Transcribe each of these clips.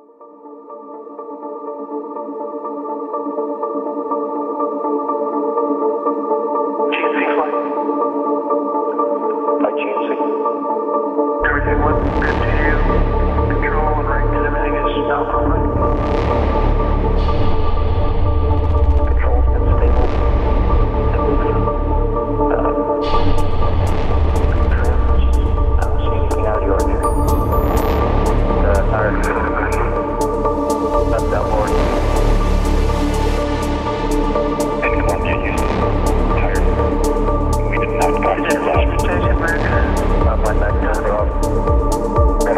We did not find it last. We're back. Off.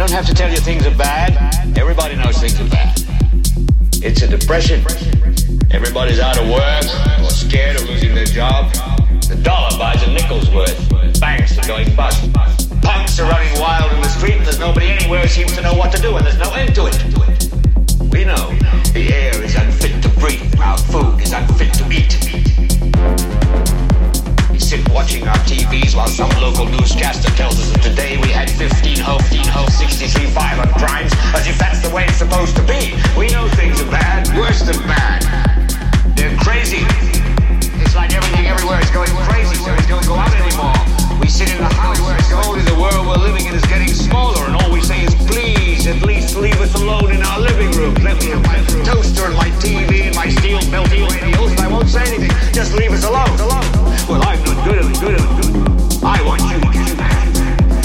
don't have to tell you things are bad. Everybody knows things are bad. It's a depression. Everybody's out of work or scared of losing their job. The dollar buys a nickel's worth. Banks are going bust. Punks are running wild in the street. There's nobody anywhere who seems to know what to do, and there's no end to it. We know the air is unfit to breathe. Our food is unfit to eat. We sit watching our TVs while some local newscaster tells us that today we had 1,563 violent crimes, as if that's the way it's supposed to be. We know things are bad, worse than bad. They're crazy. It's like everything everywhere is going crazy, so it don't go out anymore. We sit in the house where it's cold, and the world we're living in is getting smaller, and all we say is, please, at least leave us alone in our living room. Let me have my toaster and my TV and my steel-belted radios, and I won't say anything. Just leave us alone. Well, I'm not good at it. I want you to do that.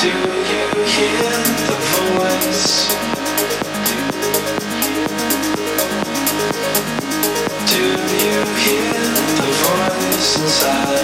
Do you hear the voice inside?